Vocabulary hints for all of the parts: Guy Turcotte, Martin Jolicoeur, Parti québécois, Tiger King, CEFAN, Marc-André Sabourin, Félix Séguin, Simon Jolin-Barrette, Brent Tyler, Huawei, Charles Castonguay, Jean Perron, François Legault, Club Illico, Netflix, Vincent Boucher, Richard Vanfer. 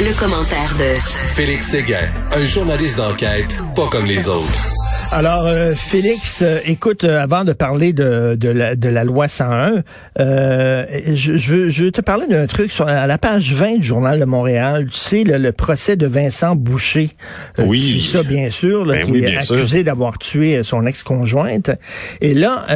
Le commentaire de Félix Séguin, un journaliste d'enquête pas comme les autres. Alors, Félix, écoute, avant de parler de la loi 101, je veux te parler d'un truc sur à la page 20 du Journal de Montréal. Tu sais, le procès de Vincent Boucher. Oui. Tu sais ça, bien sûr, là, qui est accusé d'avoir tué son ex-conjointe. Et là,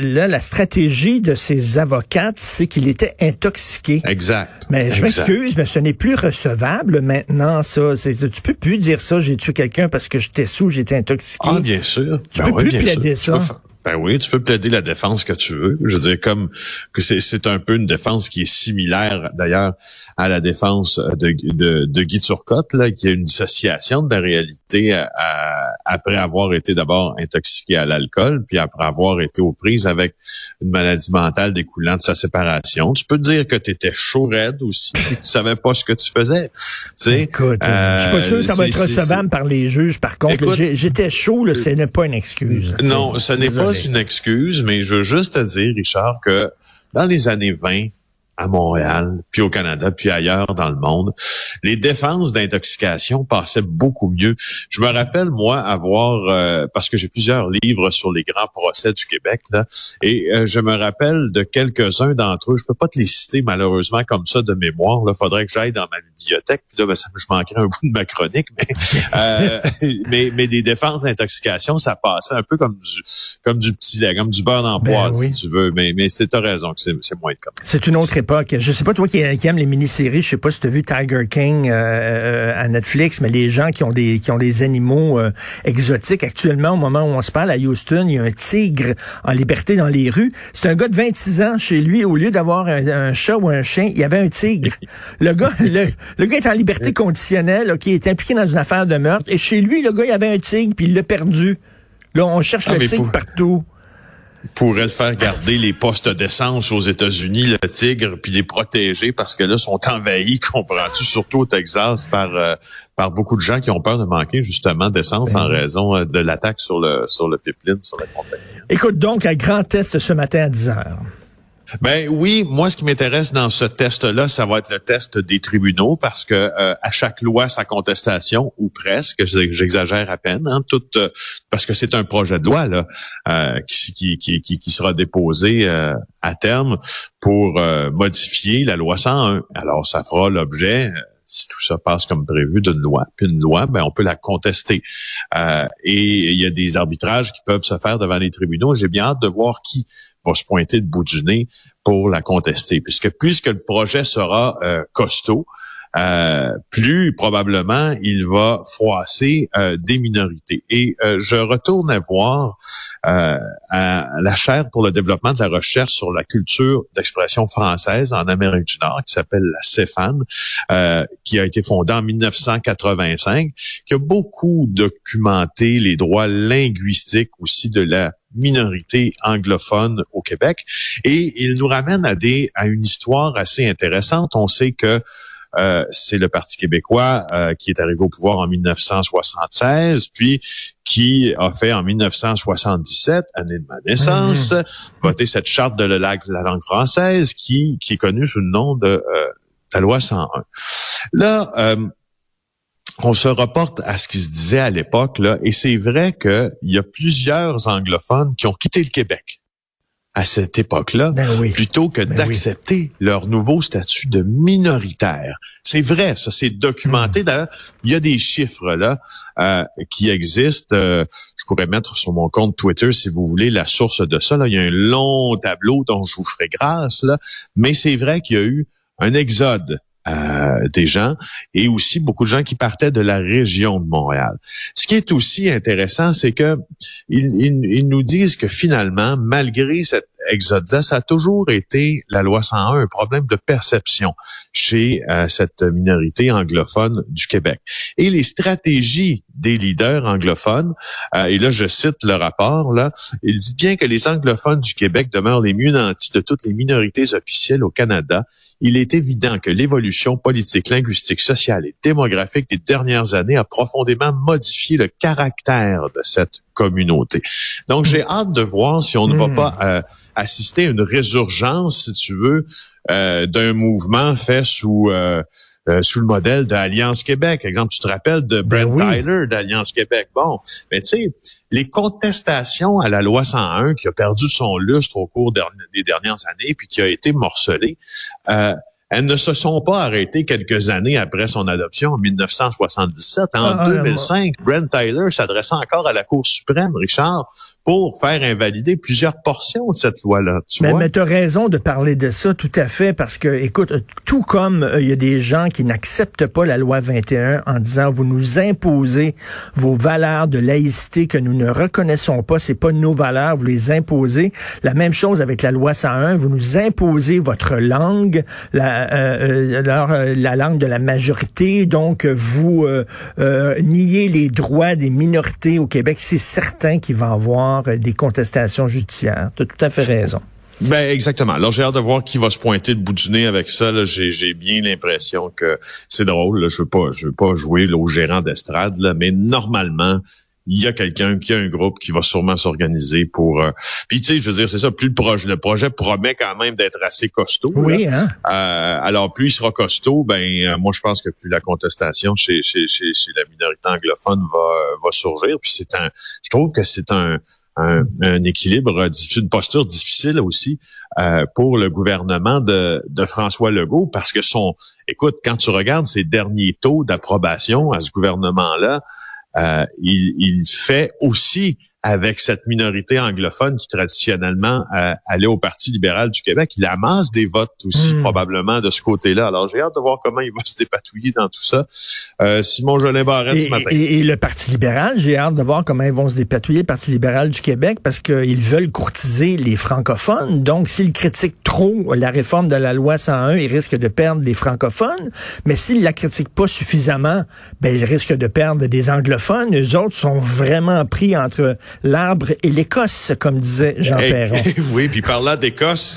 la stratégie de ses avocates, c'est qu'il était intoxiqué. Exact. Mais je m'excuse, mais ce n'est plus recevable maintenant, ça. Tu peux plus dire ça, j'ai tué quelqu'un parce que j'étais saoul, j'étais intoxiqué. Ah, bien sûr. Tu peux plus plaider ça. Ben oui, tu peux plaider la défense que tu veux. Je veux dire, comme que c'est un peu une défense qui est similaire d'ailleurs à la défense de Guy Turcotte, là, qui est une dissociation de la réalité après avoir été d'abord intoxiqué à l'alcool, puis après avoir été aux prises avec une maladie mentale découlant de sa séparation. Tu peux dire que tu étais chaud raide aussi, puis que tu savais pas ce que tu faisais. Tu sais, écoute, je suis pas sûr que ça va être recevable par les juges. Par contre, écoute, j'étais chaud, là, ce n'est pas une excuse. Non, ce n'est pas une excuse, mais je veux juste te dire, Richard, que dans les années 20, à Montréal, puis au Canada, puis ailleurs dans le monde, les défenses d'intoxication passaient beaucoup mieux. Je me rappelle, moi, avoir... parce que j'ai plusieurs livres sur les grands procès du Québec, là, et je me rappelle de quelques-uns d'entre eux. Je peux pas te les citer, malheureusement, comme ça, de mémoire. Il faudrait que j'aille dans ma bibliothèque. Puis là, je manquerais un bout de ma chronique. Mais des défenses d'intoxication, ça passait un peu comme du petit lait, comme du beurre d'empoire, oui. Si tu veux. Mais t'as raison que c'est moins de comme ça. C'est une autre époque. Je sais pas, toi qui aimes les mini-séries, je sais pas si tu as vu Tiger King à Netflix, mais les gens qui ont des animaux exotiques, actuellement, au moment où on se parle, à Houston, il y a un tigre en liberté dans les rues. C'est un gars de 26 ans, chez lui, au lieu d'avoir un chat ou un chien, il y avait un tigre. Le gars est en liberté conditionnelle, qui est impliqué dans une affaire de meurtre, et chez lui, le gars, il y avait un tigre, puis il l'a perdu. Là, on cherche le tigre partout. Pourrait le faire garder les postes d'essence aux États-Unis, le tigre, puis les protéger parce que là, sont envahis, comprends-tu, surtout au Texas, par beaucoup de gens qui ont peur de manquer, justement, d'essence en raison de l'attaque sur le pipeline, sur la compagnie. Écoute donc, un grand test ce matin à 10 heures. Ben oui, moi ce qui m'intéresse dans ce test-là, ça va être le test des tribunaux parce que à chaque loi sa contestation ou presque, j'exagère à peine, hein, parce que c'est un projet de loi là qui sera déposé à terme pour modifier la loi 101. Alors ça fera l'objet. Si tout ça passe comme prévu d'une loi, puis une loi, ben on peut la contester. Et il y a des arbitrages qui peuvent se faire devant les tribunaux. J'ai bien hâte de voir qui va se pointer le bout du nez pour la contester. Puisque le projet sera costaud, plus probablement il va froisser des minorités. Et je retourne à la chaire pour le développement de la recherche sur la culture d'expression française en Amérique du Nord, qui s'appelle la CEFAN, qui a été fondée en 1985, qui a beaucoup documenté les droits linguistiques aussi de la minorité anglophone au Québec. Et il nous ramène à une histoire assez intéressante. On sait que c'est le Parti québécois qui est arrivé au pouvoir en 1976, puis qui a fait en 1977, année de ma naissance, voter cette charte de la langue française qui est connue sous le nom de la loi 101. Là, on se reporte à ce qui se disait à l'époque, là, et c'est vrai qu'il y a plusieurs anglophones qui ont quitté le Québec à cette époque-là, plutôt que d'accepter leur nouveau statut de minoritaire. C'est vrai, ça, c'est documenté. D'ailleurs, il y a des chiffres là qui existent. Je pourrais mettre sur mon compte Twitter, si vous voulez, la source de ça. Là. Il y a un long tableau dont je vous ferai grâce. Là. Mais c'est vrai qu'il y a eu un exode des gens et aussi beaucoup de gens qui partaient de la région de Montréal. Ce qui est aussi intéressant, c'est que ils nous disent que finalement, malgré cette Exodus, ça a toujours été la loi 101, un problème de perception chez cette minorité anglophone du Québec. Et les stratégies des leaders anglophones, et là je cite le rapport, là, il dit bien que les anglophones du Québec demeurent les mieux nantis de toutes les minorités officielles au Canada. Il est évident que l'évolution politique, linguistique, sociale et démographique des dernières années a profondément modifié le caractère de cette communauté. Donc, j'ai hâte de voir si on ne va pas assister à une résurgence, si tu veux, d'un mouvement fait sous le modèle d'Alliance Québec. Exemple, tu te rappelles de Brent Tyler d'Alliance Québec. Bon, mais tu sais, les contestations à la loi 101 qui a perdu son lustre au cours des dernières années puis qui a été morcelée, elles ne se sont pas arrêtées quelques années après son adoption en 1977. En 2005, Brent Tyler s'adressait encore à la Cour suprême, Richard, pour faire invalider plusieurs portions de cette loi-là. Mais tu as raison de parler de ça, tout à fait, parce que, écoute, tout comme il y a des gens qui n'acceptent pas la loi 21 en disant « vous nous imposez vos valeurs de laïcité que nous ne reconnaissons pas, c'est pas nos valeurs, vous les imposez ». La même chose avec la loi 101, vous nous imposez votre langue, la langue de la majorité, donc vous niez les droits des minorités au Québec. C'est certain qu'il va avoir des contestations judiciaires. Tu as tout à fait raison. Ben exactement. Alors, j'ai hâte de voir qui va se pointer le bout du nez avec ça. Là, j'ai bien l'impression que c'est drôle. Là, je veux pas jouer au gérant d'estrade, là, mais normalement, il y a quelqu'un qui a un groupe qui va sûrement s'organiser pour... Puis tu sais, je veux dire, c'est ça, plus le projet promet quand même d'être assez costaud. Oui, hein? Alors, plus il sera costaud, moi, je pense que plus la contestation chez la minorité anglophone va surgir. Puis je trouve que c'est un équilibre, une posture difficile aussi pour le gouvernement de François Legault, parce que écoute, quand tu regardes ses derniers taux d'approbation à ce gouvernement-là, il fait aussi avec cette minorité anglophone qui traditionnellement allait au Parti libéral du Québec. Il amasse des votes aussi probablement de ce côté-là. Alors, j'ai hâte de voir comment il va se dépatouiller dans tout ça. Simon Jolin-Barrette ce matin. Et le Parti libéral, j'ai hâte de voir comment ils vont se dépatouiller, le Parti libéral du Québec, parce qu'ils veulent courtiser les francophones. Donc, s'ils critiquent trop la réforme de la loi 101, ils risquent de perdre des francophones. Mais s'ils la critiquent pas suffisamment, ils risquent de perdre des anglophones. Eux autres sont vraiment pris entre l'arbre et l'Écosse, comme disait Jean Perron. Oui, puis parlant d'Écosse,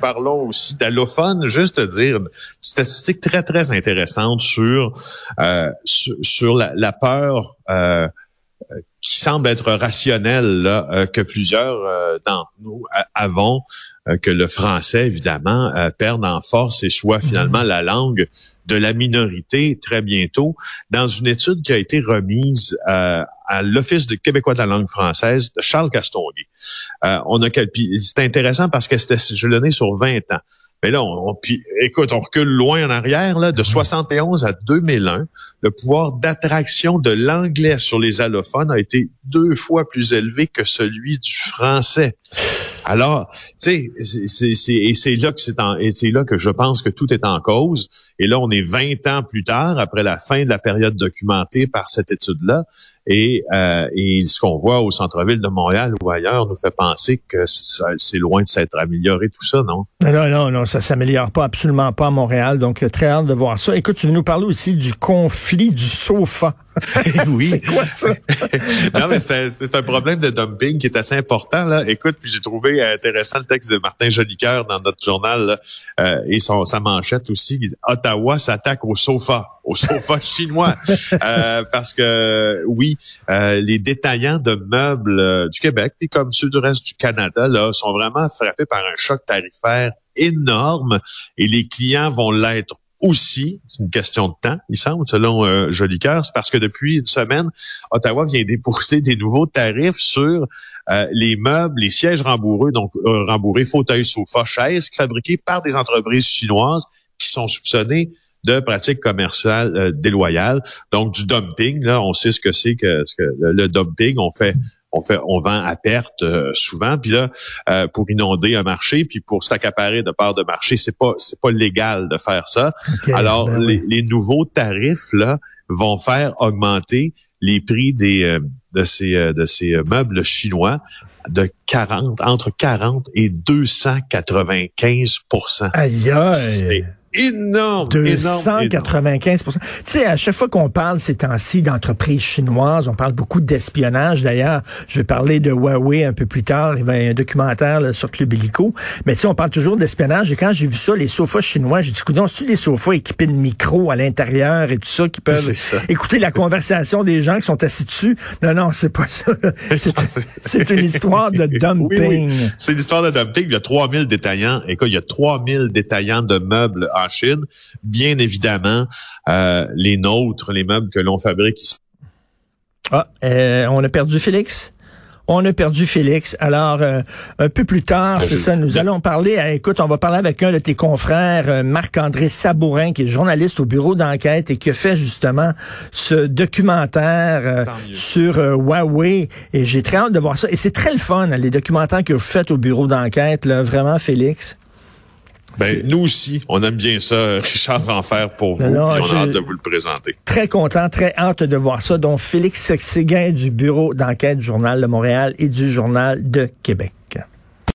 parlons aussi d'allophone. Juste te dire, une statistique très, très intéressante sur la peur qui semble être rationnelle là, que plusieurs d'entre nous avons, que le français, évidemment, perde en force et soit finalement la langue de la minorité très bientôt. Dans une étude qui a été remise à l'Office du québécois de la langue française de Charles Castonguay. C'est intéressant parce que c'était gelonné sur 20 ans. Mais là, on recule loin en arrière, là, de 71 à 2001, le pouvoir d'attraction de l'anglais sur les allophones a été 2 fois plus élevé que celui du français. Alors, tu sais, c'est là que je pense que tout est en cause. Et là, on est 20 ans plus tard, après la fin de la période documentée par cette étude-là. Et ce qu'on voit au centre-ville de Montréal ou ailleurs nous fait penser que c'est loin de s'être amélioré tout ça, non? Non, ça s'améliore pas, absolument pas à Montréal. Donc, très hâte de voir ça. Écoute, tu veux nous parler aussi du conflit du sofa. Oui. C'est quoi ça? Non, mais c'est un problème de dumping qui est assez important, là. Écoute, puis j'ai trouvé intéressant le texte de Martin Jolicoeur dans notre journal, là, et sa manchette aussi. Ottawa s'attaque au sofa chinois. Parce que, oui, les détaillants de meubles du Québec, puis comme ceux du reste du Canada, là, sont vraiment frappés par un choc tarifaire énorme et les clients vont l'être aussi. C'est une question de temps, il semble, selon Jolicoeur. C'est parce que depuis une semaine, Ottawa vient déposer des nouveaux tarifs sur les meubles, les sièges rembourrés, donc fauteuils, sofas, chaises, fabriqués par des entreprises chinoises qui sont soupçonnées de pratiques commerciales déloyales. Donc, du dumping, là, on sait ce que le dumping, on vend à perte souvent, puis là pour inonder un marché, puis pour s'accaparer de parts de marché, c'est pas légal de faire ça. Okay, alors les nouveaux tarifs là vont faire augmenter les prix de ces meubles chinois de 40, entre 40 et 295 %. Aïe, aïe. C'est énorme, 295 %. Tu sais, à chaque fois qu'on parle ces temps-ci d'entreprises chinoises, on parle beaucoup d'espionnage. D'ailleurs, je vais parler de Huawei un peu plus tard. Il va y avoir un documentaire là, sur Club Illico. Mais tu sais, on parle toujours d'espionnage. Et quand j'ai vu ça, les sofas chinois, j'ai dit, coudonc, c'est-tu des sofas équipés de micros à l'intérieur et tout ça qui peuvent écouter la conversation des gens qui sont assis dessus? Non, non, c'est pas ça. C'est une histoire de dumping. Oui, oui. C'est l'histoire de dumping. Il y a 3000 détaillants. Écoute, il y a 3000 détaillants de meubles en Chine, bien évidemment, les nôtres, les meubles que l'on fabrique ici. Ah, on a perdu Félix? On a perdu Félix. Alors, un peu plus tard, c'est ça, nous allons parler, écoute, on va parler avec un de tes confrères, Marc-André Sabourin, qui est journaliste au bureau d'enquête et qui a fait justement ce documentaire sur Huawei. Et j'ai très hâte de voir ça. Et c'est très le fun, les documentaires que vous faites au bureau d'enquête, là, vraiment, Félix. Ben, nous aussi, on aime bien ça, Richard Vanfer, pour vous. Non, on a hâte de vous le présenter. Très content, très hâte de voir ça. Donc, Félix Séguin du bureau d'enquête du Journal de Montréal et du Journal de Québec.